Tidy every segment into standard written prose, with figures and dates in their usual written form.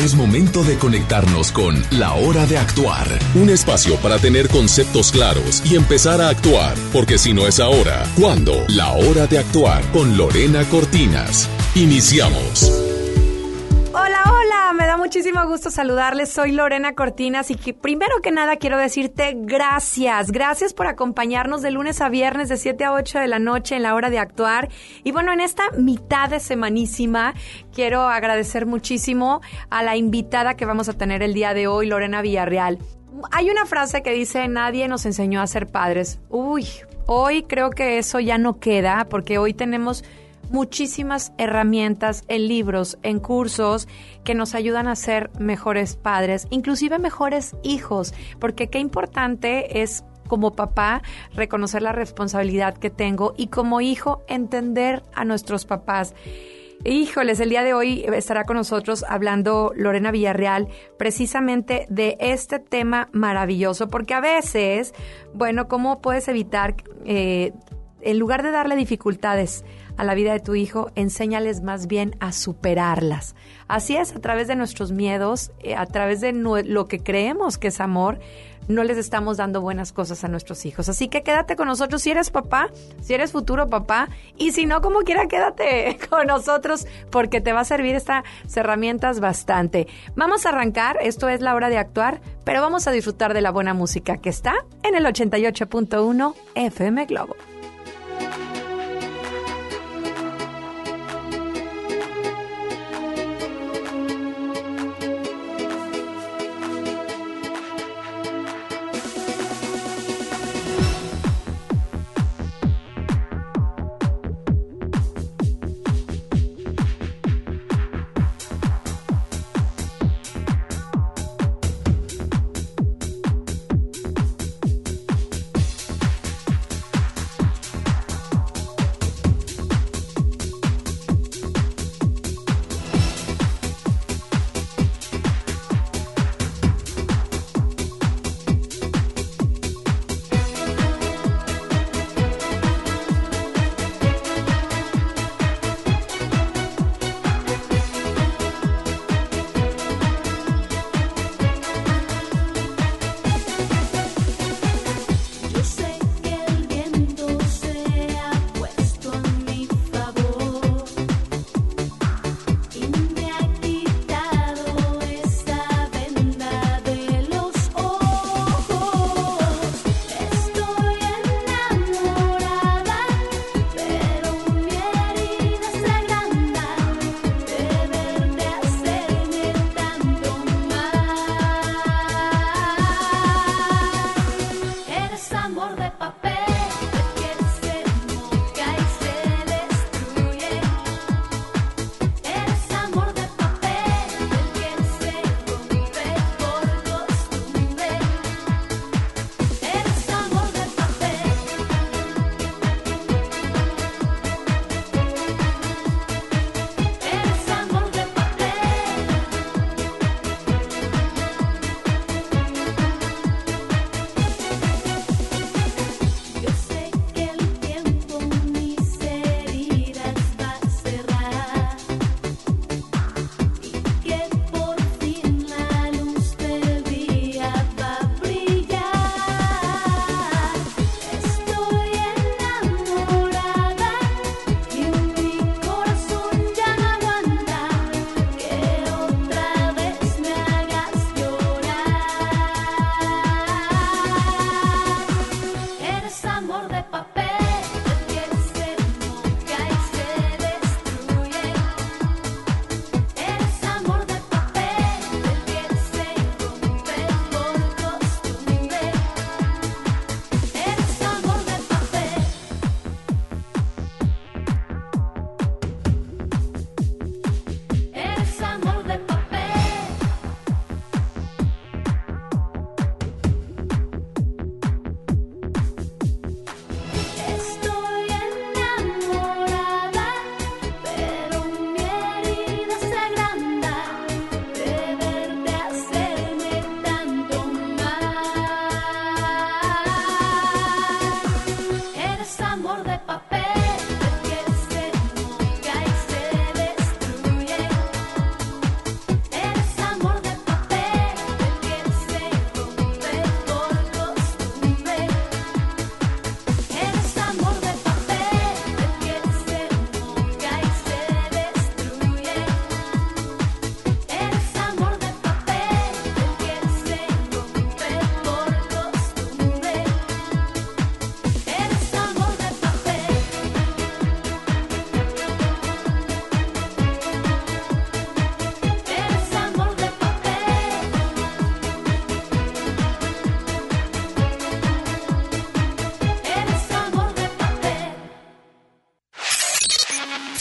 Es momento de conectarnos con La Hora de Actuar, un espacio para tener conceptos claros y empezar a actuar, porque si no es ahora, ¿cuándo? La Hora de Actuar con Lorena Cortinas. Iniciamos. Hola, hola, me da muchísimo gusto saludarles, soy Lorena Cortinas y que primero que nada quiero decirte gracias por acompañarnos de lunes a viernes de 7 a 8 de la noche en La Hora de Actuar. Y bueno, en esta mitad de semanísima quiero agradecer muchísimo a la invitada que vamos a tener el día de hoy, Lorena Villarreal. Hay una frase que dice, nadie nos enseñó a ser padres. Uy, hoy creo que eso ya no queda porque hoy tenemos muchísimas herramientas en libros, en cursos que nos ayudan a ser mejores padres, inclusive mejores hijos, porque qué importante es como papá reconocer la responsabilidad que tengo y como hijo entender a nuestros papás. Híjoles, el día de hoy estará con nosotros hablando Lorena Villarreal precisamente de este tema maravilloso, porque a veces, bueno, ¿cómo puedes evitar, en lugar de darle dificultades a la vida de tu hijo, enséñales más bien a superarlas? Así es, a través de nuestros miedos, a través de lo que creemos que es amor, no les estamos dando buenas cosas a nuestros hijos. Así que quédate con nosotros si eres papá, si eres futuro papá, y si no, como quiera, quédate con nosotros porque te va a servir estas herramientas bastante. Vamos a arrancar, esto es La Hora de Actuar, pero vamos a disfrutar de la buena música que está en el 88.1 FM Globo.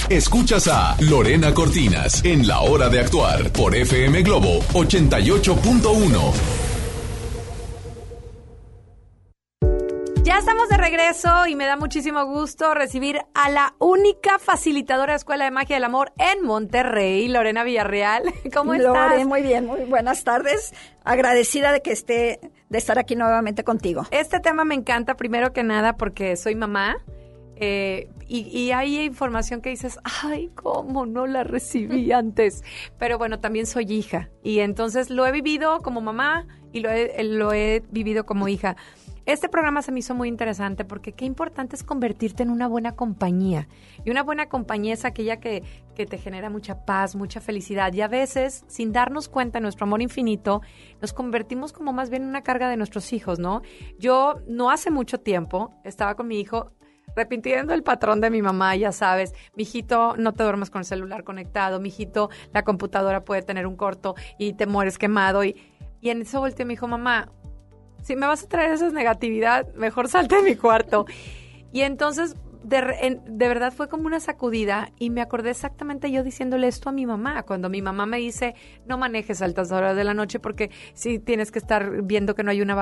Escuchas a Lorena Cortinas en La Hora de Actuar por FM Globo 88.1. Ya estamos de regreso y me da muchísimo gusto recibir a la única facilitadora de Escuela de Magia del Amor en Monterrey, Lorena Villarreal. ¿Cómo estás? Lore, muy bien, muy buenas tardes. Agradecida de que estar aquí nuevamente contigo. Este tema me encanta, primero que nada, porque soy mamá. Y hay información que dices, ay, cómo no la recibí antes. Pero bueno, también soy hija. Y entonces lo he vivido como mamá y lo he vivido como hija. Este programa se me hizo muy interesante porque qué importante es convertirte en una buena compañía. Y una buena compañía es aquella que te genera mucha paz, mucha felicidad. Y a veces, sin darnos cuenta de nuestro amor infinito, nos convertimos como más bien en una carga de nuestros hijos, ¿no? Yo no hace mucho tiempo estaba con mi hijo repitiendo el patrón de mi mamá, ya sabes, mijito, no te duermas con el celular conectado, mijito, la computadora puede tener un corto y te mueres quemado. Y en eso volteó y me dijo, mamá, si me vas a traer esa negatividad, mejor salte de mi cuarto. Y entonces, de verdad fue como una sacudida y me acordé exactamente yo diciéndole esto a mi mamá. Cuando mi mamá me dice, no manejes a altas horas de la noche porque sí tienes que estar viendo que no hay una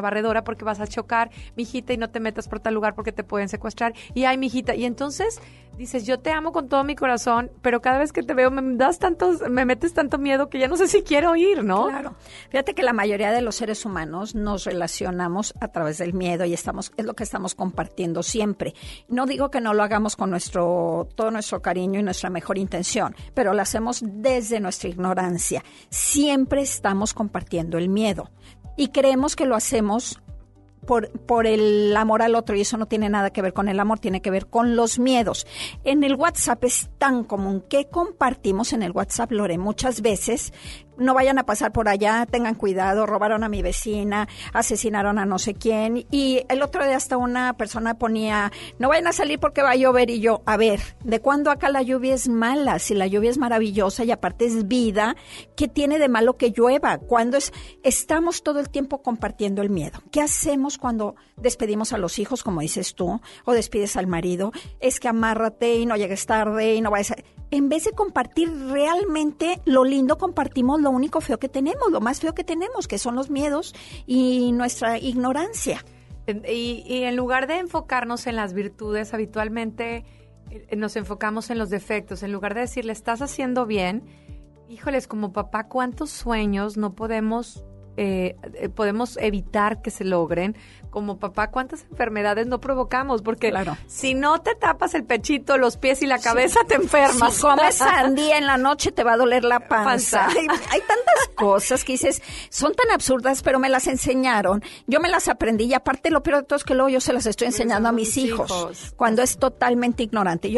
barredora porque vas a chocar, mijita, y no te metas por tal lugar porque te pueden secuestrar. Y ay, mijita. Y entonces dices, yo te amo con todo mi corazón, pero cada vez que te veo me metes tanto miedo que ya no sé si quiero ir, ¿no? Claro. Fíjate que la mayoría de los seres humanos nos relacionamos a través del miedo y es lo que estamos compartiendo siempre. No digo que no lo hagamos con todo nuestro cariño y nuestra mejor intención, pero lo hacemos desde nuestra ignorancia. Siempre estamos compartiendo el miedo y creemos que lo hacemos por el amor al otro, y eso no tiene nada que ver con el amor, tiene que ver con los miedos. En el WhatsApp es tan común que compartimos en el WhatsApp, Lore, muchas veces, no vayan a pasar por allá, tengan cuidado, robaron a mi vecina, asesinaron a no sé quién, y el otro día hasta una persona ponía, no vayan a salir porque va a llover, y yo, a ver, ¿de cuándo acá la lluvia es mala? Si la lluvia es maravillosa y aparte es vida, ¿qué tiene de malo que llueva? Estamos todo el tiempo compartiendo el miedo. ¿Qué hacemos cuando despedimos a los hijos, como dices tú, o despides al marido? Es que amárrate y no llegues tarde y no vayas a... En vez de compartir realmente lo lindo, compartimos lo único feo que tenemos, lo más feo que tenemos, que son los miedos y nuestra ignorancia. Y en lugar de enfocarnos en las virtudes, habitualmente nos enfocamos en los defectos. En lugar de decirle, estás haciendo bien, híjoles, como papá, ¿cuántos sueños no podemos evitar que se logren? Como papá, ¿cuántas enfermedades no provocamos? Porque claro, si no te tapas el pechito, los pies y la cabeza, sí, te enfermas. Si comes sandía en la noche, te va a doler la panza. Hay tantas cosas que dices, son tan absurdas, pero me las enseñaron. Yo me las aprendí y aparte lo peor de todo es que luego yo se las estoy enseñando a mis hijos cuando es totalmente ignorante.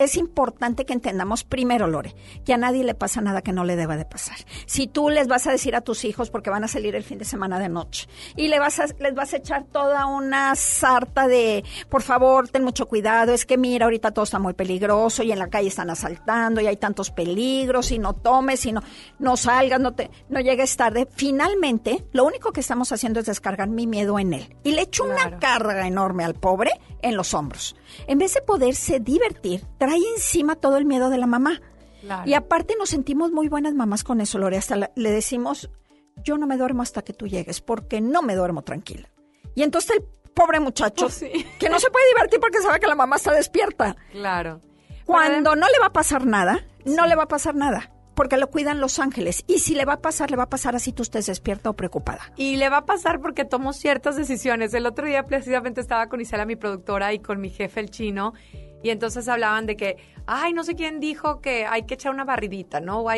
Es importante que entendamos primero, Lore, que a nadie le pasa nada que no le deba de pasar. Si tú les vas a decir a tus hijos porque van a salir el fin de semana de noche y les vas a echar toda una sarta de, por favor, ten mucho cuidado, es que mira, ahorita todo está muy peligroso y en la calle están asaltando y hay tantos peligros y no tomes y no salgas, no llegues tarde. Finalmente, lo único que estamos haciendo es descargar mi miedo en él y le echo una carga enorme al pobre en los hombros. En vez de poderse divertir, trae encima todo el miedo de la mamá. Claro. Y aparte nos sentimos muy buenas mamás con eso, Lore. Hasta le decimos, yo no me duermo hasta que tú llegues, porque no me duermo tranquila. Y entonces el pobre muchacho, pues sí, que no se puede divertir porque sabe que la mamá está despierta. Claro. Cuando no le va a pasar nada, no le va a pasar nada, porque lo cuidan los ángeles. Y si le va a pasar así tú estés despierta o preocupada. Y le va a pasar porque tomó ciertas decisiones. El otro día precisamente estaba con Gisela, mi productora, y con mi jefe, el chino, y entonces hablaban de que, ay, no sé quién dijo que hay que echar una barridita, ¿no? O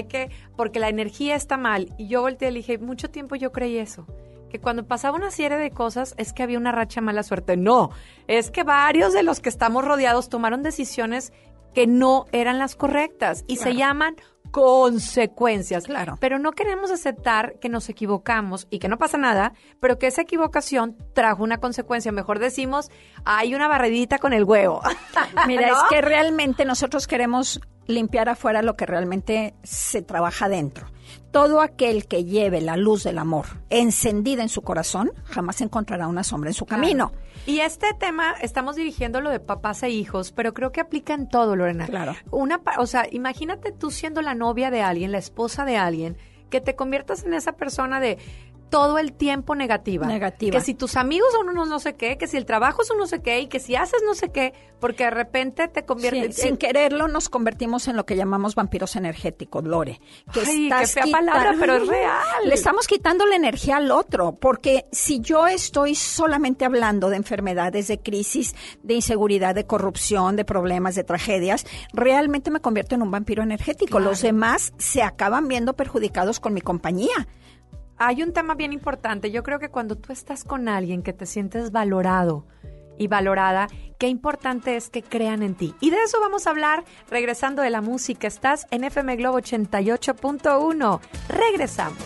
porque la energía está mal. Y yo volteé y le dije, mucho tiempo yo creí eso, que cuando pasaba una serie de cosas es que había una racha mala suerte. No, es que varios de los que estamos rodeados tomaron decisiones que no eran las correctas y se llaman consecuencias. Claro. Pero no queremos aceptar que nos equivocamos y que no pasa nada, pero que esa equivocación trajo una consecuencia. Mejor decimos, hay una barredita con el huevo. Mira, ¿no? Es que realmente nosotros queremos limpiar afuera lo que realmente se trabaja adentro. Todo aquel que lleve la luz del amor encendida en su corazón, jamás encontrará una sombra en su camino. Claro. Y este tema, estamos dirigiendo lo de papás e hijos, pero creo que aplica en todo, Lorena. Claro. O sea, imagínate tú siendo la novia de alguien, la esposa de alguien, que te conviertas en esa persona de todo el tiempo negativa. Que si tus amigos son unos no sé qué, que si el trabajo es un no sé qué, y que si haces no sé qué, porque de repente te conviertes... Sí, sin quererlo nos convertimos en lo que llamamos vampiros energéticos, Lore. Qué fea palabra, pero es real. Le estamos quitando la energía al otro, porque si yo estoy solamente hablando de enfermedades, de crisis, de inseguridad, de corrupción, de problemas, de tragedias, realmente me convierto en un vampiro energético. Claro. Los demás se acaban viendo perjudicados con mi compañía. Hay un tema bien importante. Yo creo que cuando tú estás con alguien que te sientes valorado y valorada, qué importante es que crean en ti. Y de eso vamos a hablar regresando de la música. Estás en FM Globo 88.1. Regresamos.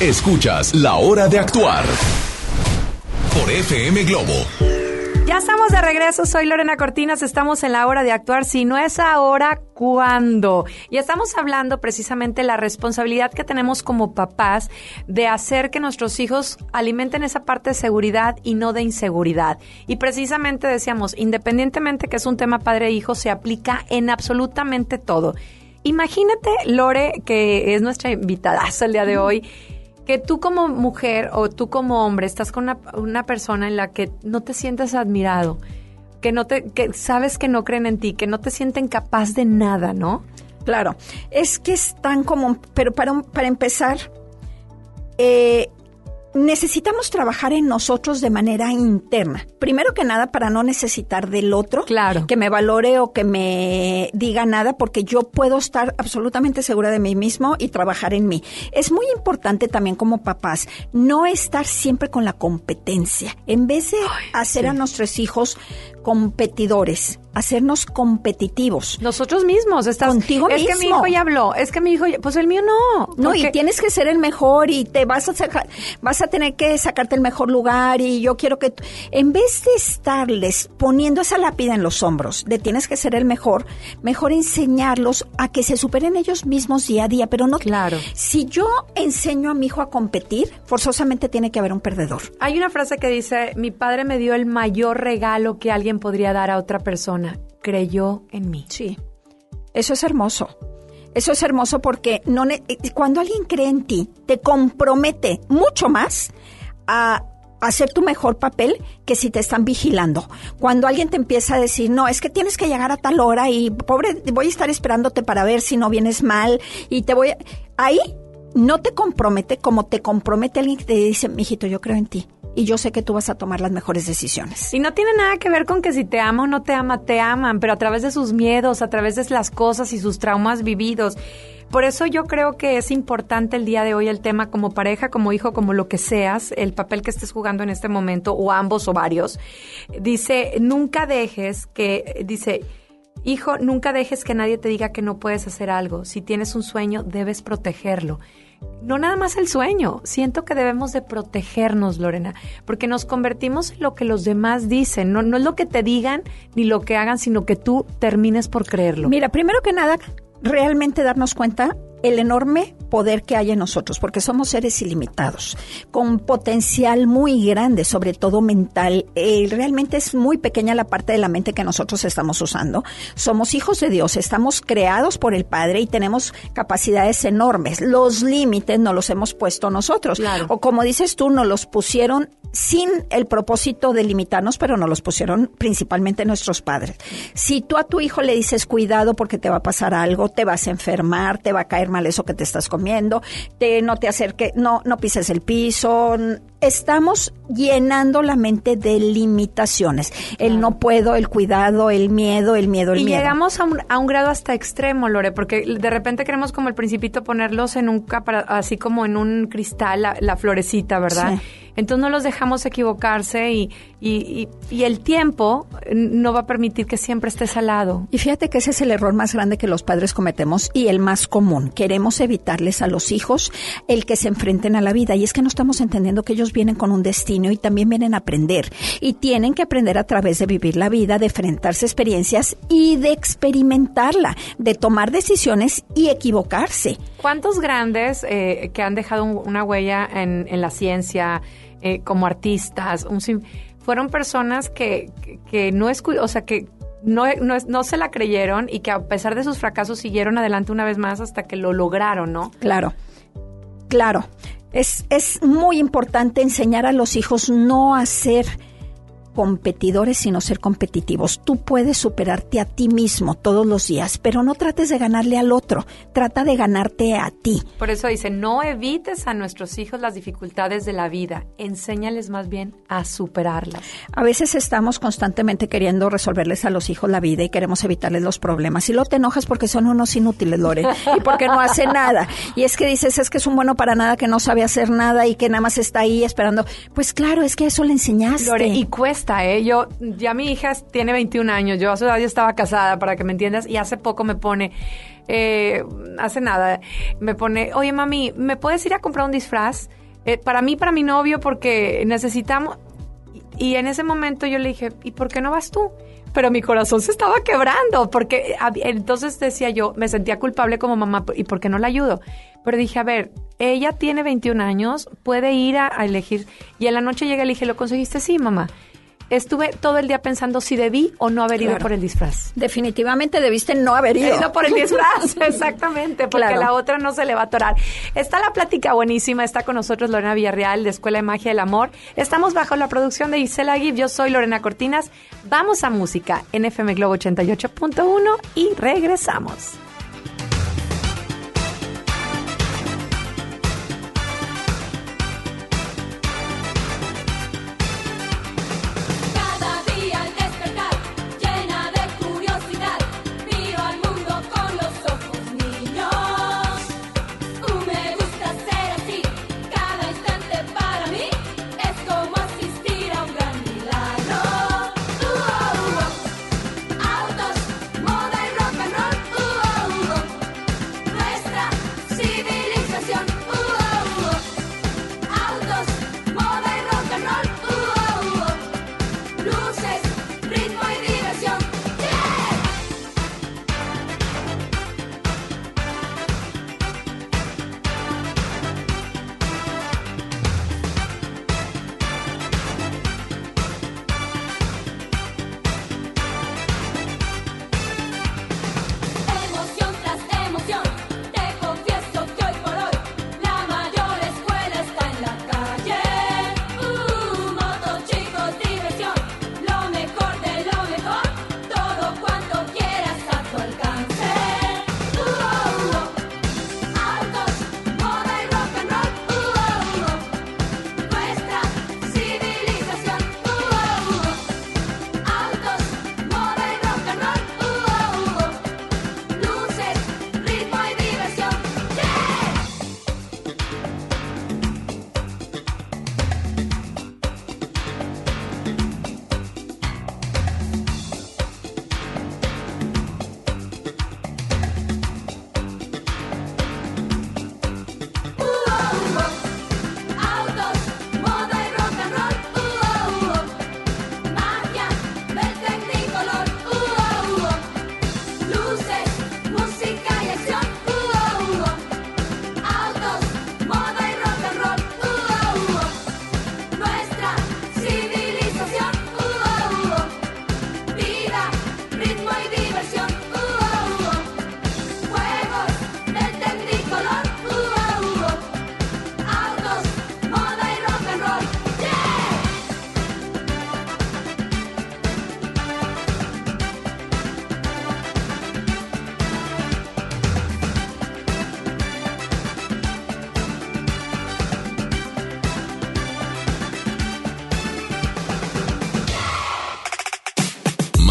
Escuchas La Hora de Actuar por FM Globo. Ya estamos de regreso, soy Lorena Cortinas, estamos en La Hora de Actuar. Si no es ahora, ¿cuándo? Y estamos hablando precisamente de la responsabilidad que tenemos como papás de hacer que nuestros hijos alimenten esa parte de seguridad y no de inseguridad. Y precisamente decíamos, independientemente que es un tema padre-hijo, se aplica en absolutamente todo. Imagínate, Lore, que es nuestra invitadaza el día de hoy, que tú como mujer o tú como hombre estás con una persona en la que no te sientes admirado, que sabes que no creen en ti, que no te sienten capaz de nada, ¿no? Claro, es que es tan común, pero para empezar, necesitamos trabajar en nosotros de manera interna. Primero que nada, para no necesitar del otro, claro, que me valore o que me diga nada, porque yo puedo estar absolutamente segura de mí mismo y trabajar en mí. Es muy importante también como papás no estar siempre con la competencia. En vez de hacer a nuestros hijos competidores, hacernos competitivos. Nosotros mismos. Contigo mismo. Es que mi hijo ya habló, es que mi hijo ya, pues el mío no. No, porque... y tienes que ser el mejor y te vas a sacar, vas a tener que sacarte el mejor lugar y yo quiero que... En vez de estarles poniendo esa lápida en los hombros de tienes que ser el mejor, mejor enseñarlos a que se superen ellos mismos día a día, pero no... Claro. Si yo enseño a mi hijo a competir, forzosamente tiene que haber un perdedor. Hay una frase que dice, mi padre me dio el mayor regalo que alguien podría dar a otra persona. Creyó en mí. Sí, eso es hermoso. Eso es hermoso porque no, cuando alguien cree en ti, te compromete mucho más a hacer tu mejor papel que si te están vigilando. Cuando alguien te empieza a decir, no, es que tienes que llegar a tal hora y pobre, voy a estar esperándote para ver si no vienes mal y te voy a... Ahí no te compromete como te compromete alguien que te dice, mijito, yo creo en ti. Y yo sé que tú vas a tomar las mejores decisiones. Y no tiene nada que ver con que si te ama o no te ama, te aman, pero a través de sus miedos, a través de las cosas y sus traumas vividos. Por eso yo creo que es importante el día de hoy el tema como pareja, como hijo, como lo que seas, el papel que estés jugando en este momento, o ambos o varios. Dice, nunca dejes que... Dice... Hijo, nunca dejes que nadie te diga que no puedes hacer algo. Si tienes un sueño, debes protegerlo. No nada más el sueño. Siento que debemos de protegernos, Lorena, porque nos convertimos en lo que los demás dicen. No, no es lo que te digan ni lo que hagan, sino que tú termines por creerlo. Mira, primero que nada, realmente darnos cuenta el enorme poder que hay en nosotros, porque somos seres ilimitados, con potencial muy grande, sobre todo mental. Realmente es muy pequeña la parte de la mente que nosotros estamos usando. Somos hijos de Dios, estamos creados por el Padre y tenemos capacidades enormes. Los límites no los hemos puesto nosotros. Claro. O como dices tú, nos los pusieron sin el propósito de limitarnos, pero nos los pusieron principalmente nuestros padres. Si tú a tu hijo le dices, cuidado porque te va a pasar algo, te vas a enfermar, te va a caer mal eso que te estás comiendo, no te acerques, no pises el piso. Estamos llenando la mente de limitaciones. El no puedo, el cuidado, el miedo. Y llegamos a un grado hasta extremo, Lore, porque de repente queremos como el principito ponerlos en un así como en un cristal, la florecita, ¿verdad? Sí. Entonces no los dejamos equivocarse y el tiempo no va a permitir que siempre estés al lado. Y fíjate que ese es el error más grande que los padres cometemos y el más común. Queremos evitarles a los hijos el que se enfrenten a la vida. Y es que no estamos entendiendo que ellos vienen con un destino y también vienen a aprender. Y tienen que aprender a través de vivir la vida, de enfrentarse a experiencias y de experimentarla, de tomar decisiones y equivocarse. ¿Cuántos grandes que han dejado una huella en la ciencia... como artistas, fueron personas que no escucharon, o sea, que no se la creyeron y que a pesar de sus fracasos siguieron adelante una vez más hasta que lo lograron, ¿no? Claro, claro. Es muy importante enseñar a los hijos no a ser competidores, sino ser competitivos. Tú puedes superarte a ti mismo todos los días, pero no trates de ganarle al otro, trata de ganarte a ti. Por eso dice, no evites a nuestros hijos las dificultades de la vida, enséñales más bien a superarlas. A veces estamos constantemente queriendo resolverles a los hijos la vida y queremos evitarles los problemas. Y luego te enojas porque son unos inútiles, Lore, y porque no hacen nada. Y es que dices, es que es un bueno para nada, que no sabe hacer nada y que nada más está ahí esperando. Pues claro, es que eso le enseñaste. Lore, y cuesta. Yo, ya mi hija tiene 21 años, yo a su edad yo estaba casada, para que me entiendas, y hace poco me pone, hace nada, me pone, oye mami, ¿me puedes ir a comprar un disfraz? Para mí, para mi novio, porque necesitamos, y en ese momento yo le dije, ¿y por qué no vas tú? Pero mi corazón se estaba quebrando, porque entonces decía yo, me sentía culpable como mamá, ¿y por qué no la ayudo? Pero dije, a ver, ella tiene 21 años, puede ir a elegir, y en la noche llega y le dije, ¿lo conseguiste? Sí, mamá. Estuve todo el día pensando si debí o no haber ido por el disfraz. Definitivamente debiste no haber ido por el disfraz, exactamente, porque la otra no se le va a atorar. Está la plática buenísima, está con nosotros Lorena Villarreal de Escuela de Magia del Amor. Estamos bajo la producción de Gisela Aguirre, yo soy Lorena Cortinas. Vamos a música en FM Globo 88.1 y regresamos.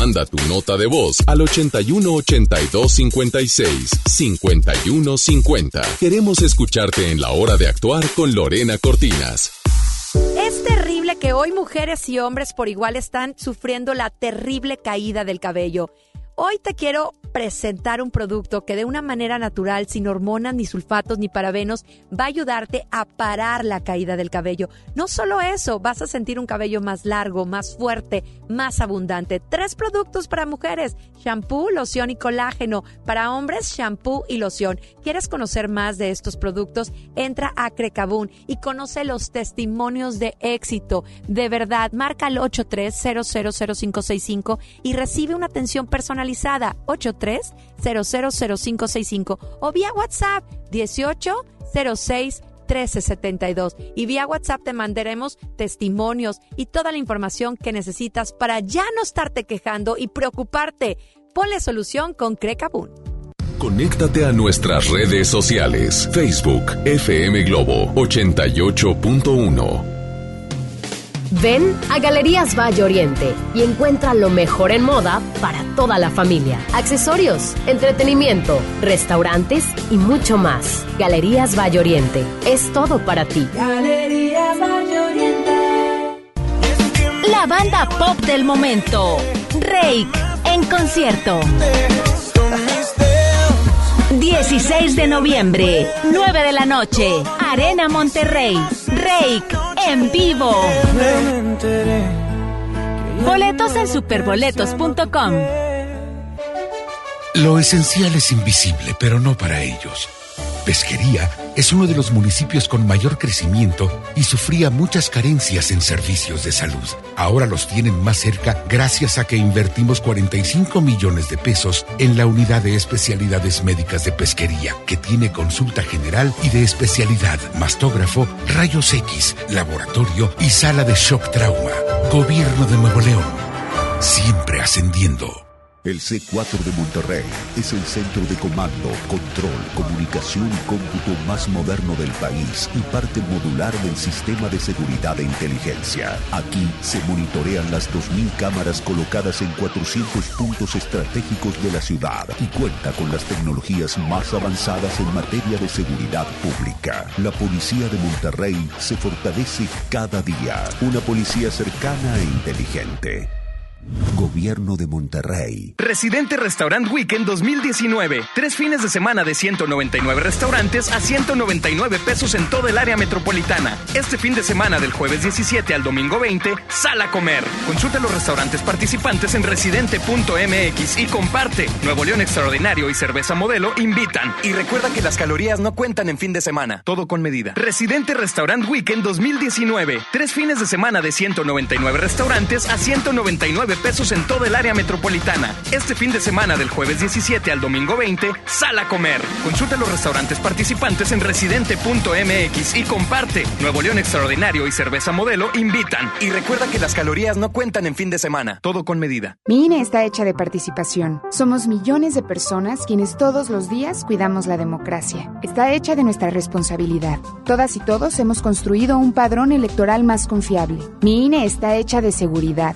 Manda tu nota de voz al 81 82 56 51 50. Queremos escucharte en la hora de actuar con Lorena Cortinas. Es terrible que hoy mujeres y hombres por igual están sufriendo la terrible caída del cabello. Hoy te quiero presentar un producto que de una manera natural, sin hormonas, ni sulfatos, ni parabenos, va a ayudarte a parar la caída del cabello. No solo eso, vas a sentir un cabello más largo, más fuerte, más abundante. 3 productos para mujeres, shampoo, loción y colágeno. Para hombres, shampoo y loción. ¿Quieres conocer más de estos productos? Entra a Crecabun y conoce los testimonios de éxito. De verdad, marca al 83000565 y recibe una atención personalizada 83000565 o vía WhatsApp 18061372, y vía WhatsApp te mandaremos testimonios y toda la información que necesitas para ya no estarte quejando y preocuparte. Ponle solución con Crecabun. Conéctate a nuestras redes sociales. Facebook FM Globo 88.1. Ven a Galerías Valle Oriente y encuentra lo mejor en moda para toda la familia. Accesorios, entretenimiento, restaurantes y mucho más. Galerías Valle Oriente, es todo para ti. Galerías Valle Oriente. La banda pop del momento, Reik, en concierto. 16 de noviembre, 9 de la noche, Arena Monterrey, Reik, en vivo. Boletos en superboletos.com. Lo esencial es invisible, pero no para ellos. Pesquería es uno de los municipios con mayor crecimiento y sufría muchas carencias en servicios de salud. Ahora los tienen más cerca gracias a que invertimos 45 millones de pesos en la unidad de especialidades médicas de Pesquería, que tiene consulta general y de especialidad, mastógrafo, rayos X, laboratorio y sala de shock trauma. Gobierno de Nuevo León, siempre ascendiendo. El C4 de Monterrey es el centro de comando, control, comunicación y cómputo más moderno del país y parte modular del sistema de seguridad e inteligencia. Aquí se monitorean las 2000 cámaras colocadas en 400 puntos estratégicos de la ciudad y cuenta con las tecnologías más avanzadas en materia de seguridad pública. La policía de Monterrey se fortalece cada día. Una policía cercana e inteligente. Gobierno de Monterrey. Residente Restaurant Weekend 2019. 3 fines de semana de 199 restaurantes a 199 pesos en toda el área metropolitana. Este fin de semana del jueves 17 al domingo 20, sal a comer. Consulta los restaurantes participantes en residente.mx y comparte. Nuevo León Extraordinario y Cerveza Modelo invitan. Y recuerda que las calorías no cuentan en fin de semana. Todo con medida. Residente Restaurant Weekend 2019. 3 fines de semana de 199 restaurantes a 199 pesos en toda el área metropolitana. Este fin de semana del jueves 17 al domingo 20, sal a comer. Consulta los restaurantes participantes en residente.mx y comparte. Nuevo León Extraordinario y Cerveza Modelo invitan. Y recuerda que las calorías no cuentan en fin de semana. Todo con medida. Mi INE está hecha de participación. Somos millones de personas quienes todos los días cuidamos la democracia. Está hecha de nuestra responsabilidad. Todas y todos hemos construido un padrón electoral más confiable. Mi INE está hecha de seguridad.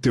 Te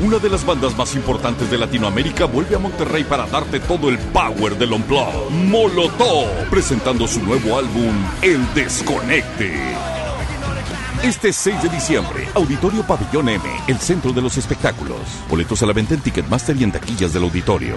Una de las bandas más importantes de Latinoamérica vuelve a Monterrey para darte todo el power del Unplugged. Molotov, presentando su nuevo álbum, El Desconecte. Este 6 de diciembre, Auditorio Pabellón M, el centro de los espectáculos. Boletos a la venta en Ticketmaster y en taquillas del auditorio.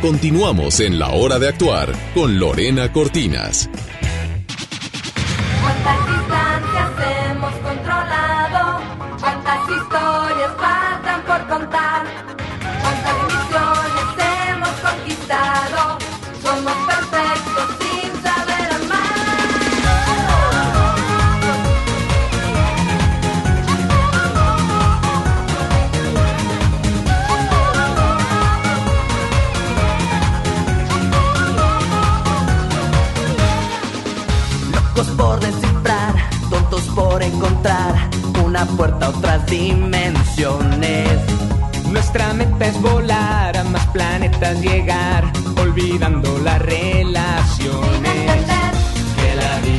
Continuamos en La Hora de Actuar con Lorena Cortinas. ¿Cuántas distancias hemos controlado? ¿Cuántas historias faltan por contar? ¿Cuántas misiones hemos conquistado? Somos perfectos sin saber por descifrar, tontos por encontrar una puerta a otras dimensiones. Nuestra meta es volar, a más planetas llegar, olvidando las relaciones. Sin entender que la vida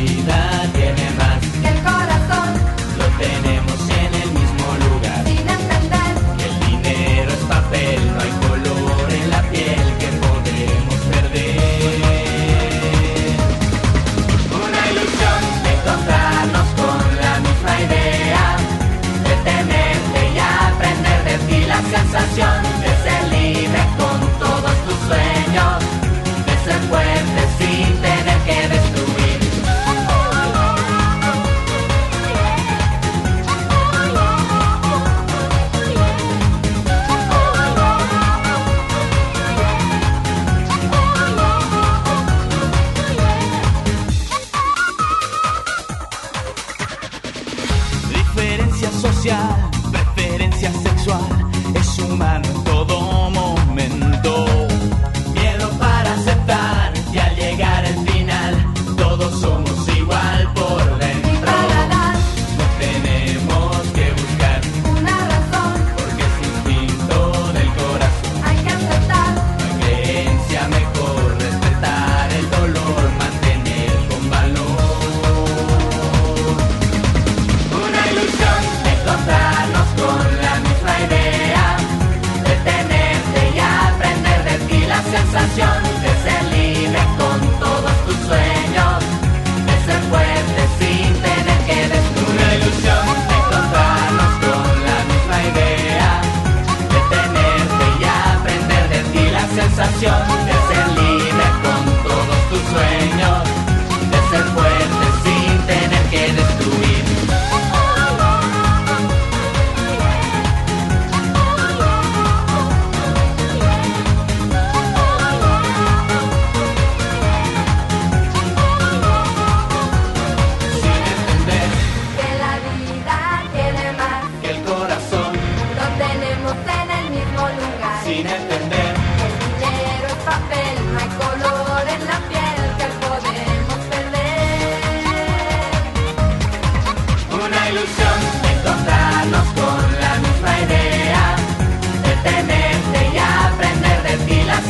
tiene más que el corazón, lo tenemos en el mismo lugar. Sin entender que el dinero es papel, no hay color en la piel que podremos perder. Encontrarnos con la misma idea, detenerte y aprender de ti la sensación de ser libre con todos tus sueños, de ser fuerte sin tener que destruir. Preferencia sexual es humano en todo momento. Miedo para aceptar y al llegar el final todos somos igual por dentro. No tenemos que buscar una razón porque es instinto del corazón. Hay que aceptar la creencia mejor, respetar el dolor, mantener con valor una ilusión. Encontrarnos con la misma idea, detenerte y aprender de ti la sensación de ser libre con todos tus sueños, de ser fuerte sin tener que destruir. Una ilusión. Encontrarnos con la misma idea, detenerte y aprender de ti la sensación de ser libre con todos tus sueños, de ser fuerte sin tener que destruir.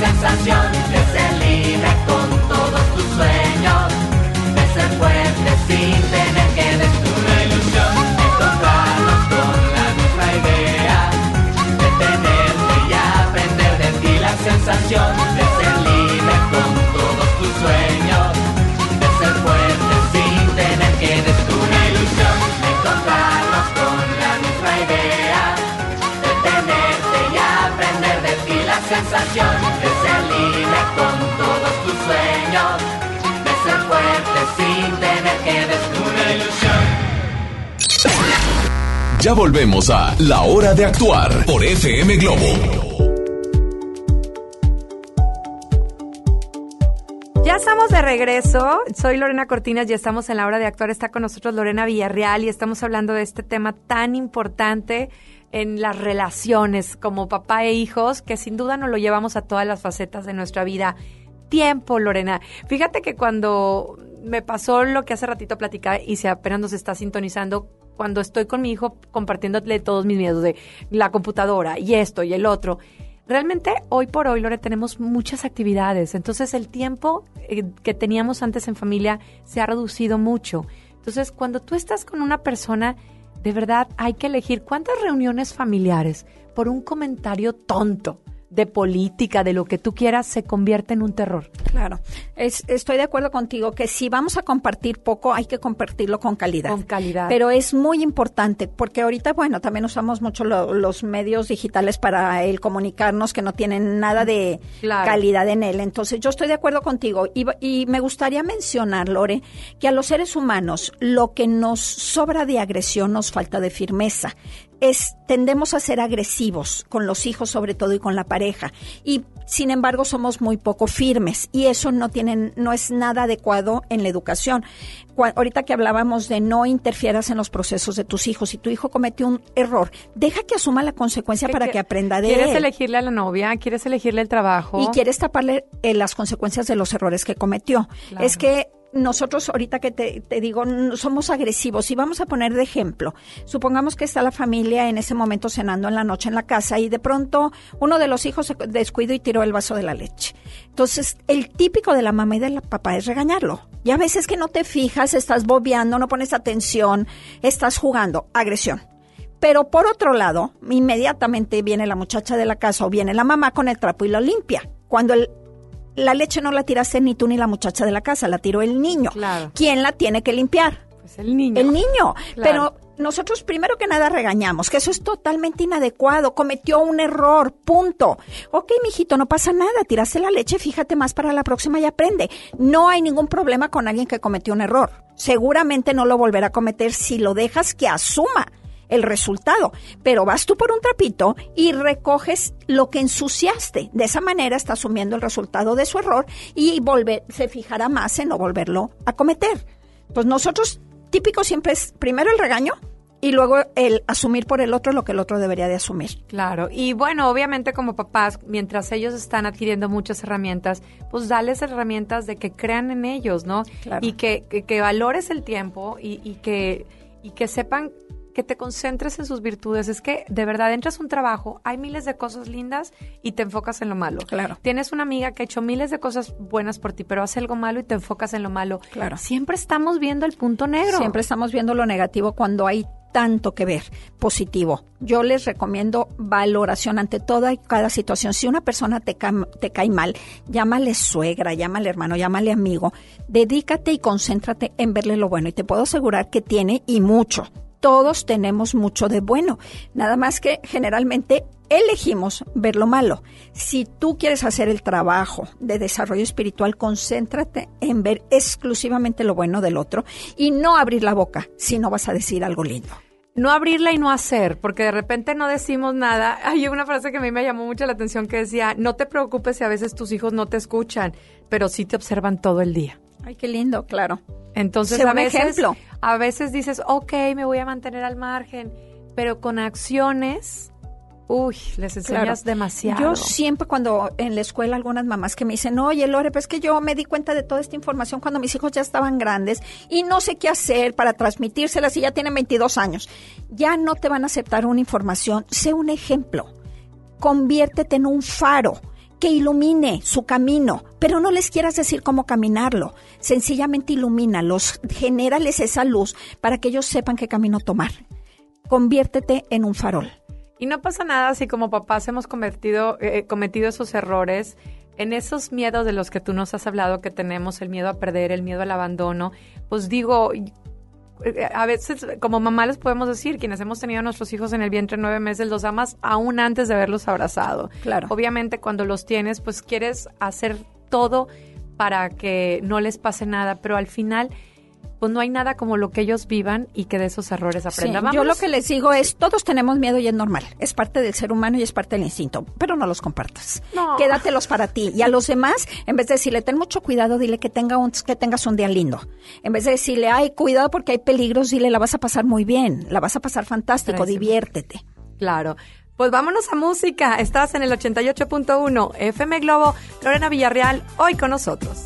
Sensación de ser libre con todos tus sueños, de ser fuerte sin tener que destruir. Una ilusión. Encontrarnos con la misma idea, detenerte y aprender de ti la sensación de ser libre con todos tus sueños, de ser fuerte sin tener que destruir. Una ilusión. Encontrarnos con la misma idea, detenerte y aprender de ti la sensación. Ya volvemos a La Hora de Actuar por FM Globo. Ya estamos de regreso. Soy Lorena Cortinas y estamos en La Hora de Actuar. Está con nosotros Lorena Villarreal y estamos hablando de este tema tan importante en las relaciones como papá e hijos, que sin duda nos lo llevamos a todas las facetas de nuestra vida. Tiempo, Lorena. Fíjate que cuando me pasó lo que hace ratito platicaba y se apenas nos está sintonizando, cuando estoy con mi hijo compartiéndole todos mis miedos de la computadora y esto y el otro, realmente hoy por hoy, Lore, tenemos muchas actividades. Entonces, el tiempo que teníamos antes en familia se ha reducido mucho. Entonces, cuando tú estás con una persona, de verdad hay que elegir cuántas reuniones familiares por un comentario tonto de política, de lo que tú quieras, se convierte en un terror. Claro, estoy de acuerdo contigo que si vamos a compartir poco, hay que compartirlo con calidad. Con calidad. Pero es muy importante, porque ahorita, bueno, también usamos mucho los medios digitales para el comunicarnos, que no tienen nada de calidad en él. Entonces, yo estoy de acuerdo contigo y me gustaría mencionar, Lore, que a los seres humanos lo que nos sobra de agresión nos falta de firmeza. Tendemos a ser agresivos con los hijos, sobre todo, y con la pareja, y sin embargo somos muy poco firmes, y eso no es nada adecuado en la educación. Ahorita que hablábamos de no interfieras en los procesos de tus hijos, si tu hijo cometió un error, deja que asuma la consecuencia para que aprenda de él. ¿Quieres elegirle a la novia? ¿Quieres elegirle el trabajo? Y quieres taparle las consecuencias de los errores que cometió. Claro. Es que nosotros ahorita que te digo, somos agresivos, y vamos a poner de ejemplo, supongamos que está la familia en ese momento cenando en la noche en la casa, y de pronto uno de los hijos se descuidó y tiró el vaso de la leche. Entonces, el típico de la mamá y de la papá es regañarlo, y a veces que no te fijas, estás bobeando, no pones atención, estás jugando, agresión. Pero por otro lado, inmediatamente viene la muchacha de la casa o viene la mamá con el trapo y lo limpia, cuando la leche no la tiraste ni tú ni la muchacha de la casa, la tiró el niño. Claro. ¿Quién la tiene que limpiar? Pues el niño. El niño. Claro. Pero nosotros primero que nada regañamos, que eso es totalmente inadecuado, cometió un error, punto. Ok, mijito, no pasa nada, tiraste la leche, fíjate más para la próxima y aprende. No hay ningún problema con alguien que cometió un error. Seguramente no lo volverá a cometer si lo dejas que asuma el resultado, pero vas tú por un trapito y recoges lo que ensuciaste. De esa manera está asumiendo el resultado de su error y se fijará más en no volverlo a cometer. Pues nosotros, típico siempre es primero el regaño y luego el asumir por el otro lo que el otro debería de asumir. Claro, y bueno, obviamente como papás, mientras ellos están adquiriendo muchas herramientas, pues dales herramientas de que crean en ellos, ¿no? Claro. Y que valores el tiempo y que sepan que te concentres en sus virtudes. Es que de verdad entras a un trabajo, hay miles de cosas lindas y te enfocas en lo malo. Claro. Tienes una amiga que ha hecho miles de cosas buenas por ti, pero hace algo malo y te enfocas en lo malo. Claro. Siempre estamos viendo el punto negro. Siempre estamos viendo lo negativo cuando hay tanto que ver positivo. Yo les recomiendo valoración ante toda y cada situación. Si una persona te cae mal, llámale suegra, llámale hermano, llámale amigo. Dedícate y concéntrate en verle lo bueno, y te puedo asegurar que tiene, y mucho. Todos tenemos mucho de bueno, nada más que generalmente elegimos ver lo malo. Si tú quieres hacer el trabajo de desarrollo espiritual, concéntrate en ver exclusivamente lo bueno del otro y no abrir la boca si no vas a decir algo lindo. No abrirla y no hacer, porque de repente no decimos nada. Hay una frase que a mí me llamó mucho la atención que decía, no te preocupes si a veces tus hijos no te escuchan, pero sí te observan todo el día. Ay, qué lindo, claro. Entonces, a veces dices, ok, me voy a mantener al margen, pero con acciones, uy, les enseñas demasiado. Yo siempre cuando en la escuela algunas mamás que me dicen, oye, Lore, pues es que yo me di cuenta de toda esta información cuando mis hijos ya estaban grandes y no sé qué hacer para transmitírselas y ya tienen 22 años. Ya no te van a aceptar una información, sé un ejemplo, conviértete en un faro que ilumine su camino, pero no les quieras decir cómo caminarlo. Sencillamente ilumínalos, genérales esa luz para que ellos sepan qué camino tomar. Conviértete en un farol. Y no pasa nada si como papás hemos cometido esos errores, en esos miedos de los que tú nos has hablado que tenemos, el miedo a perder, el miedo al abandono. Pues digo, a veces como mamá les podemos decir, quienes hemos tenido a nuestros hijos en el vientre 9 meses, los amas aún antes de haberlos abrazado. Claro. Obviamente cuando los tienes, pues quieres hacer todo para que no les pase nada, pero al final pues no hay nada como lo que ellos vivan y que de esos errores aprendan. Sí, yo lo que les digo es, todos tenemos miedo y es normal, es parte del ser humano y es parte del instinto, pero no los compartas. No. Quédatelos para ti. Y a los demás, en vez de decirle, ten mucho cuidado, dile que tengas un día lindo. En vez de decirle, ay, cuidado porque hay peligros, dile, la vas a pasar muy bien, la vas a pasar fantástico, Tránsimo. Diviértete. Claro. Pues vámonos a música. Estás en el 88.1 FM Globo, Lorena Villarreal, hoy con nosotros.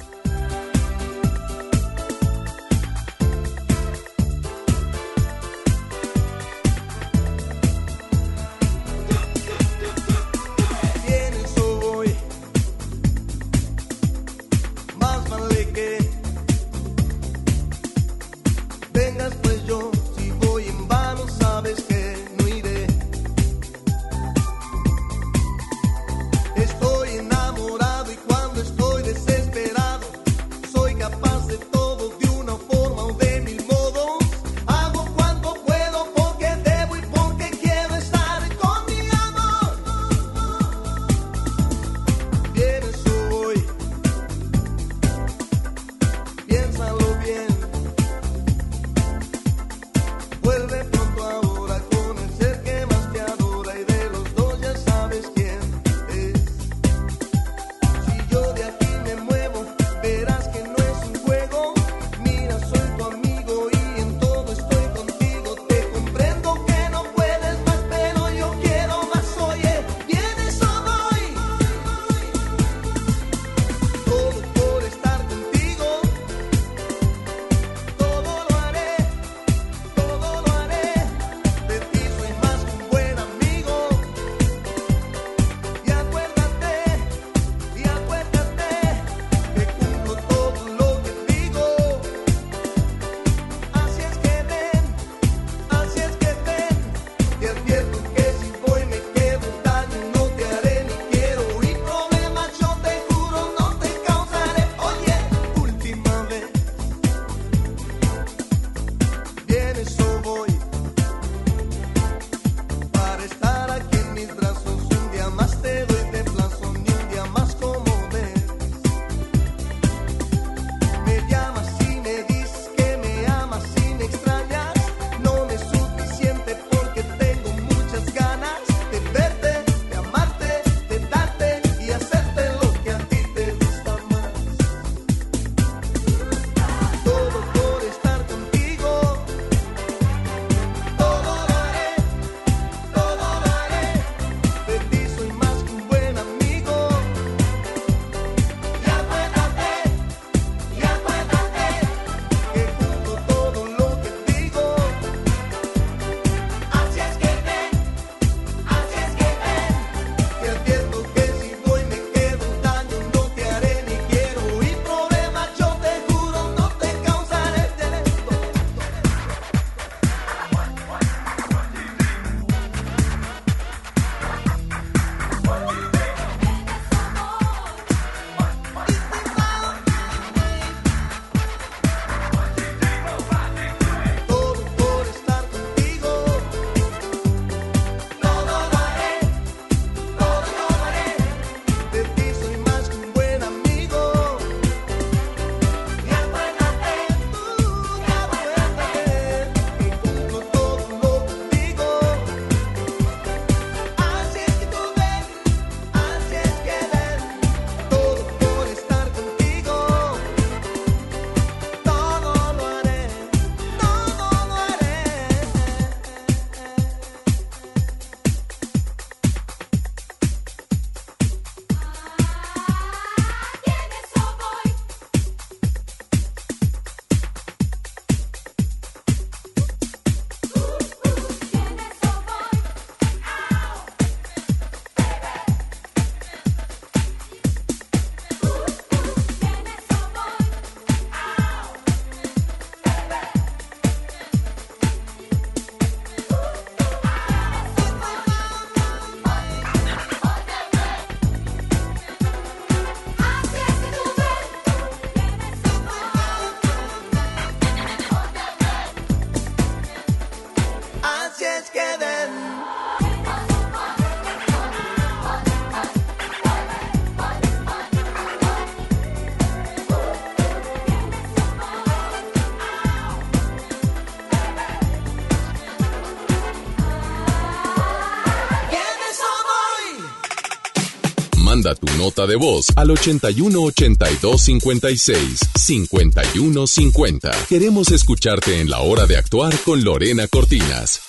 Manda tu nota de voz al 81 82 56 51 50. Queremos escucharte en la hora de actuar con Lorena Cortinas.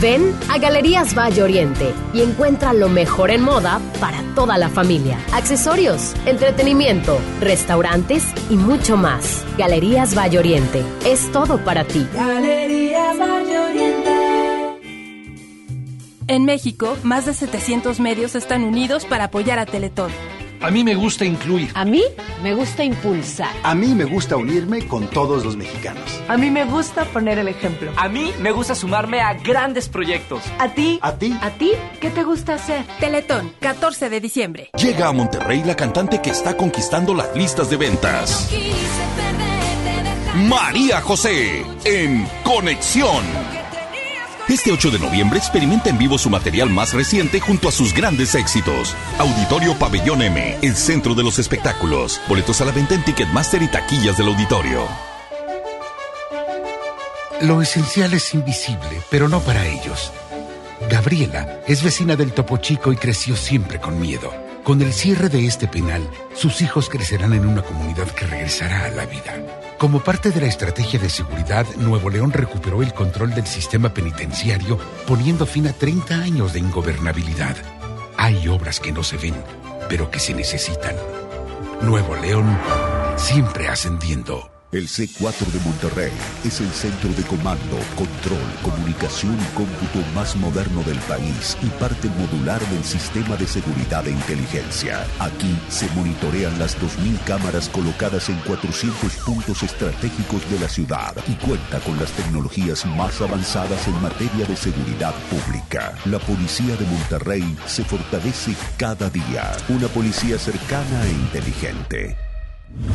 Ven a Galerías Valle Oriente y encuentra lo mejor en moda para toda la familia. Accesorios, entretenimiento, restaurantes y mucho más. Galerías Valle Oriente, es todo para ti. Galerías Valle Oriente. En México, más de 700 medios están unidos para apoyar a Teletón. A mí me gusta incluir. A mí me gusta impulsar. A mí me gusta unirme con todos los mexicanos. A mí me gusta poner el ejemplo. A mí me gusta sumarme a grandes proyectos. ¿A ti? ¿A ti? ¿A ti? ¿Qué te gusta hacer? Teletón, 14 de diciembre. Llega a Monterrey la cantante que está conquistando las listas de ventas. No quise perderte, María José, en Conexión. Este 8 de noviembre experimenta en vivo su material más reciente junto a sus grandes éxitos. Auditorio Pabellón M, el centro de los espectáculos. Boletos a la venta en Ticketmaster y taquillas del auditorio. Lo esencial es invisible, pero no para ellos. Gabriela es vecina del Topo Chico y creció siempre con miedo. Con el cierre de este penal, sus hijos crecerán en una comunidad que regresará a la vida. Como parte de la estrategia de seguridad, Nuevo León recuperó el control del sistema penitenciario, poniendo fin a 30 años de ingobernabilidad. Hay obras que no se ven, pero que se necesitan. Nuevo León, siempre ascendiendo. El C4 de Monterrey es el centro de comando, control, comunicación y cómputo más moderno del país y parte modular del sistema de seguridad e inteligencia. Aquí se monitorean las 2,000 cámaras colocadas en 400 puntos estratégicos de la ciudad y cuenta con las tecnologías más avanzadas en materia de seguridad pública. La policía de Monterrey se fortalece cada día. Una policía cercana e inteligente.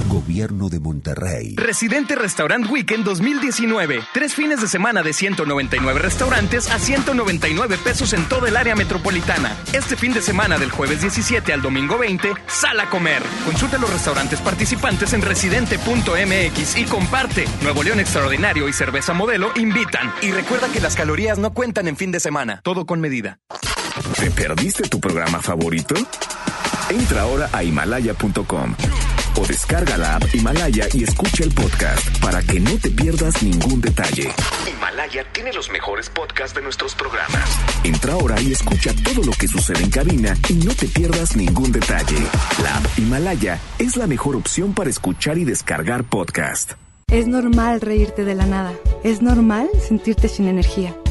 Gobierno de Monterrey. Residente Restaurant Weekend 2019. 3 fines de semana de 199 restaurantes a 199 pesos en toda el área metropolitana. Este fin de semana del jueves 17 al domingo 20, sal a comer. Consulta los restaurantes participantes en residente.mx y comparte. Nuevo León Extraordinario y Cerveza Modelo invitan. Y recuerda que las calorías no cuentan en fin de semana. Todo con medida. ¿Te perdiste tu programa favorito? Entra ahora a Himalaya.com. O descarga la app Himalaya y escucha el podcast para que no te pierdas ningún detalle. Himalaya tiene los mejores podcasts de nuestros programas. Entra ahora y escucha todo lo que sucede en cabina y no te pierdas ningún detalle. La app Himalaya es la mejor opción para escuchar y descargar podcast. Es normal reírte de la nada. Es normal sentirte sin energía.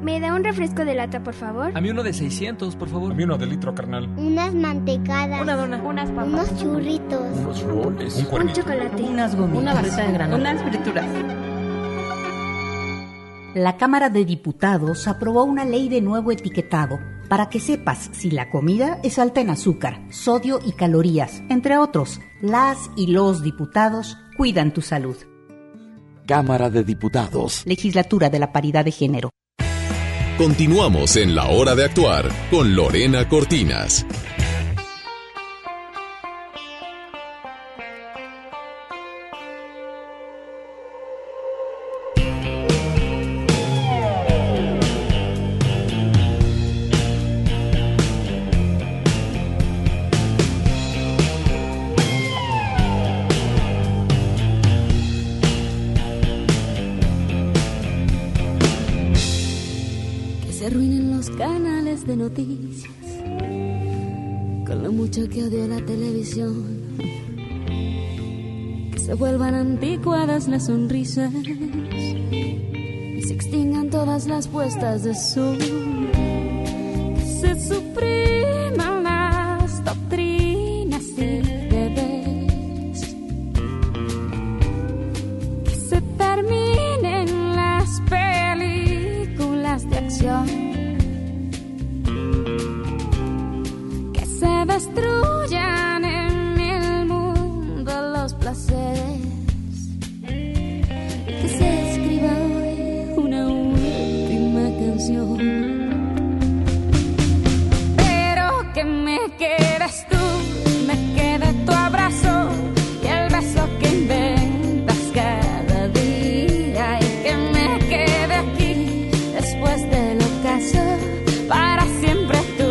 ¿Me da un refresco de lata, por favor? A mí uno de 600, por favor. A mí uno de litro, carnal. Unas mantecadas. Una dona. Unas papas. Unos churritos. Unos roles. Un chocolate. Unas gomitas. Una barrita de granola. Unas frituras. La Cámara de Diputados aprobó una ley de nuevo etiquetado para que sepas si la comida es alta en azúcar, sodio y calorías, entre otros. Las y los diputados cuidan tu salud. Cámara de Diputados. Legislatura de la Paridad de Género. Continuamos en La Hora de Actuar con Lorena Cortinas. De noticias, con lo mucho que odio la televisión, se vuelvan anticuadas las sonrisas y se extingan todas las puestas de sol, que se supriman las doctrinas y deberes, que se terminen las películas de acción, que se destruyan que se escriba hoy una última canción, pero que me quedes tú, me queda tu abrazo y el beso que inventas cada día, y que me quede aquí después del ocaso para siempre tú.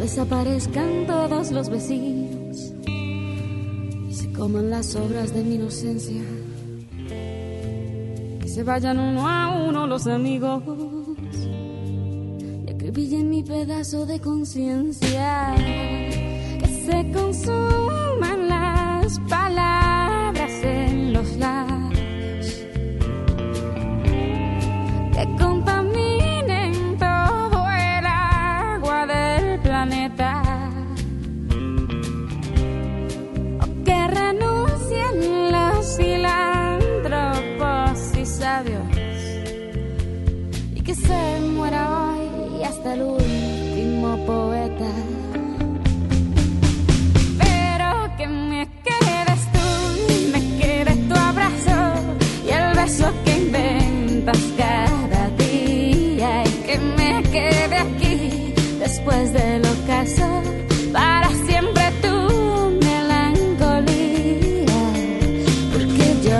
Desaparezcan todos los vecinos y se coman las obras de mi inocencia, que se vayan uno a uno los amigos y acribillen mi pedazo de conciencia, que se consuman las palabras en los labios, que contaminen todo el agua del planeta. Y que se muera hoy hasta el último poeta, pero que me quedes tú, me quede tu abrazo y el beso que inventas cada día, y que me quede aquí después del ocaso para siempre tu melancolía, porque yo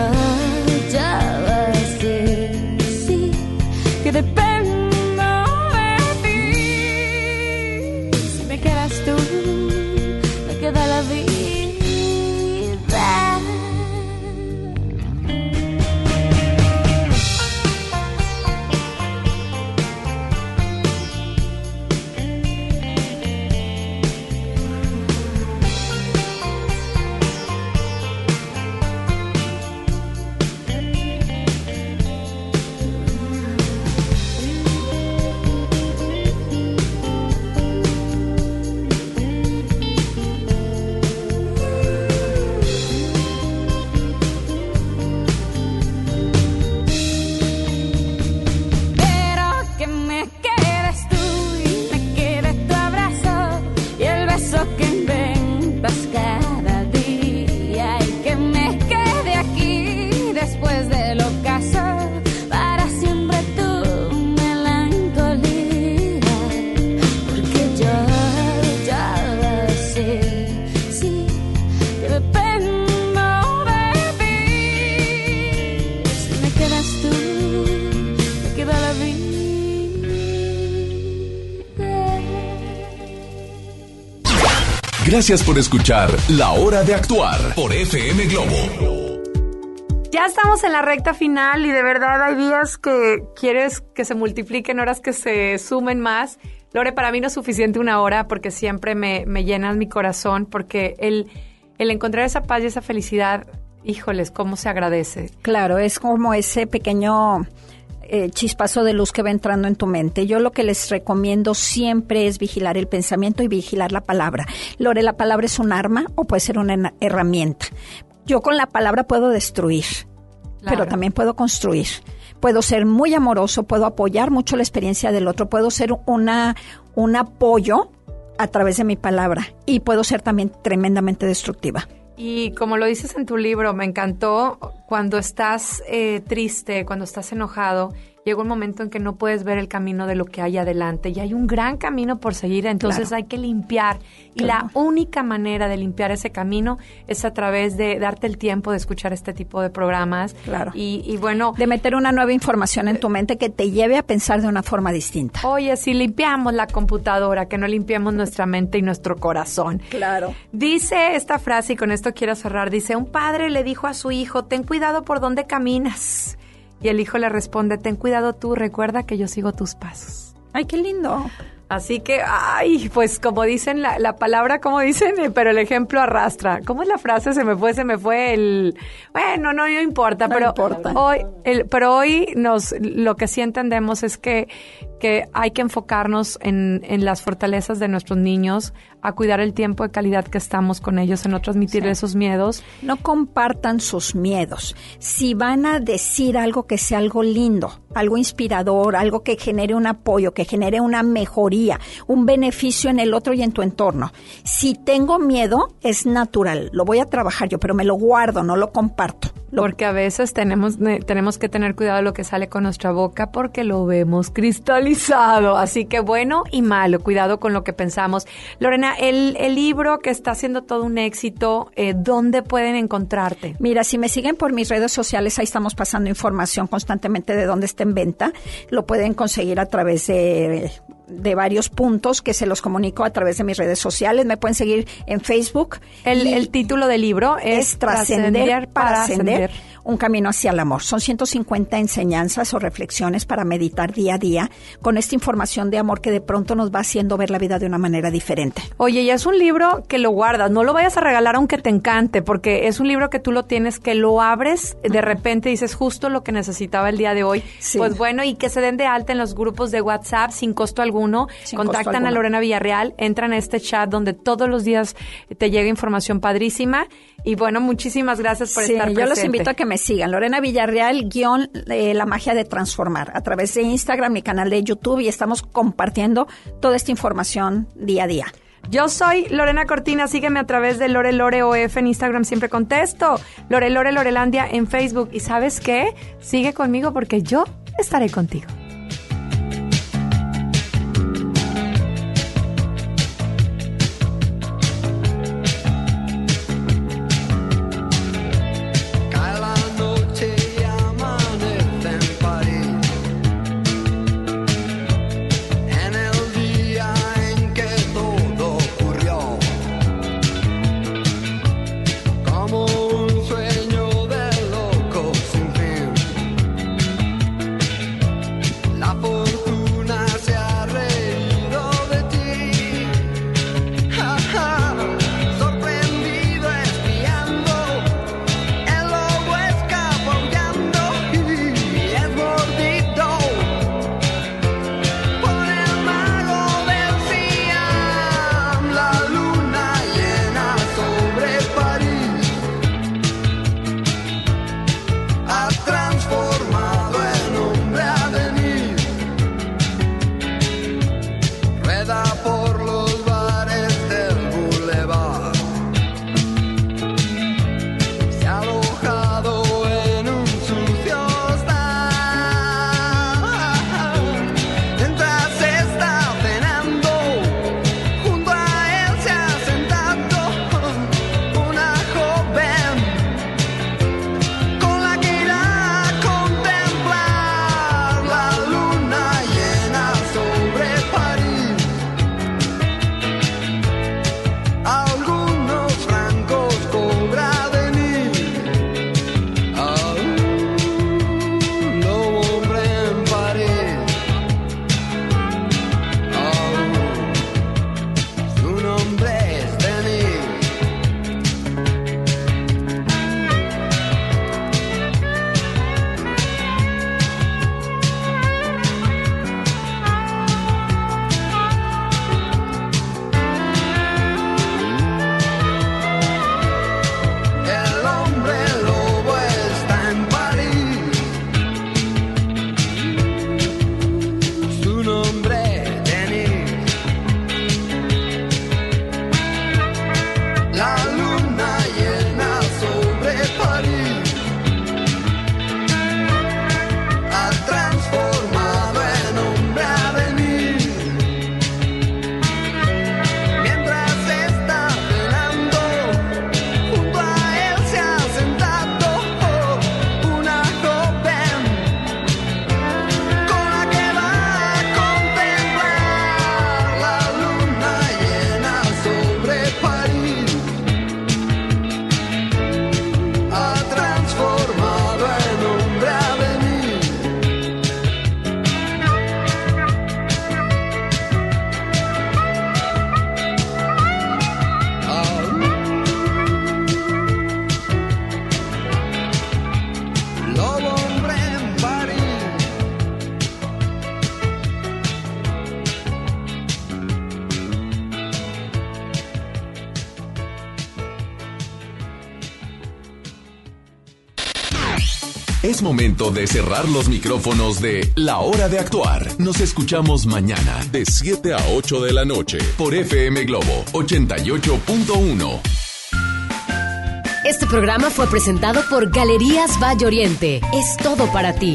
Gracias por escuchar La Hora de Actuar por FM Globo. Ya estamos en la recta final y de verdad hay días que quieres que se multipliquen, horas que se sumen más. Lore, para mí no es suficiente una hora porque siempre me llenas mi corazón, porque el encontrar esa paz y esa felicidad, híjoles, cómo se agradece. Claro, es como ese pequeño chispazo de luz que va entrando en tu mente. Yo lo que les recomiendo siempre es vigilar el pensamiento y vigilar la palabra. Lore, la palabra es un arma o puede ser una herramienta. Yo con la palabra puedo destruir, claro, pero también puedo construir. Puedo ser muy amoroso, puedo apoyar mucho la experiencia del otro, puedo ser un apoyo a través de mi palabra y puedo ser también tremendamente destructiva. Y como lo dices en tu libro, me encantó, cuando estás triste, cuando estás enojado, llega un momento en que no puedes ver el camino de lo que hay adelante, y hay un gran camino por seguir, entonces claro, hay que limpiar, y claro, la única manera de limpiar ese camino es a través de darte el tiempo de escuchar este tipo de programas, claro, y bueno, de meter una nueva información en tu mente que te lleve a pensar de una forma distinta. Oye, si limpiamos la computadora, que no limpiemos nuestra mente y nuestro corazón. Claro. Dice esta frase, y con esto quiero cerrar, dice: un padre le dijo a su hijo, ten cuidado por dónde caminas. Y el hijo le responde, ten cuidado tú, recuerda que yo sigo tus pasos. ¡Ay, qué lindo! Así que, ay, pues como dicen, la palabra, como dicen, pero el ejemplo arrastra. ¿Cómo es la frase? Se me fue el... Bueno, no importa, no pero importa. Hoy lo que sí entendemos es que hay que enfocarnos en las fortalezas de nuestros niños, a cuidar el tiempo de calidad que estamos con ellos, en no transmitir sí, esos miedos. No compartan sus miedos. Si van a decir algo, que sea algo lindo, algo inspirador, algo que genere un apoyo, que genere una mejoría, un beneficio en el otro y en tu entorno. Si tengo miedo, es natural, lo voy a trabajar yo, pero me lo guardo, no lo comparto. Porque a veces tenemos que tener cuidado de lo que sale con nuestra boca, porque lo vemos cristalizado. Así que bueno y malo, cuidado con lo que pensamos. Lorena, el libro que está siendo todo un éxito, ¿dónde pueden encontrarte? Mira, si me siguen por mis redes sociales, ahí estamos pasando información constantemente de dónde está en venta. Lo pueden conseguir a través de varios puntos que se los comunico a través de mis redes sociales. Me pueden seguir en Facebook. El título del libro es Trascender para ascender, un camino hacia el amor. Son 150 enseñanzas o reflexiones para meditar día a día con esta información de amor que de pronto nos va haciendo ver la vida de una manera diferente. Oye, y es un libro que lo guardas, no lo vayas a regalar aunque te encante, porque es un libro que tú lo tienes, que lo abres, de repente dices justo lo que necesitaba el día de hoy. Sí. Pues bueno, y que se den de alta en los grupos de WhatsApp sin costo alguno. Contactan a Lorena Villarreal, entran a este chat donde todos los días te llega información padrísima. Y bueno, muchísimas gracias por estar presente. Yo los invito a que me sigan. Lorena Villarreal _ La magia de transformar, a través de Instagram, mi canal de YouTube, y estamos compartiendo toda esta información día a día. Yo soy Lorena Cortina, sígueme a través de LoreLoreOF en Instagram, siempre contesto. LoreLoreLorelandia en Facebook. ¿Y sabes qué? Sigue conmigo porque yo estaré contigo. Es momento de cerrar los micrófonos de La Hora de Actuar. Nos escuchamos mañana de 7 a 8 de la noche por FM Globo 88.1. Este programa fue presentado por Galerías Valle Oriente. Es todo para ti.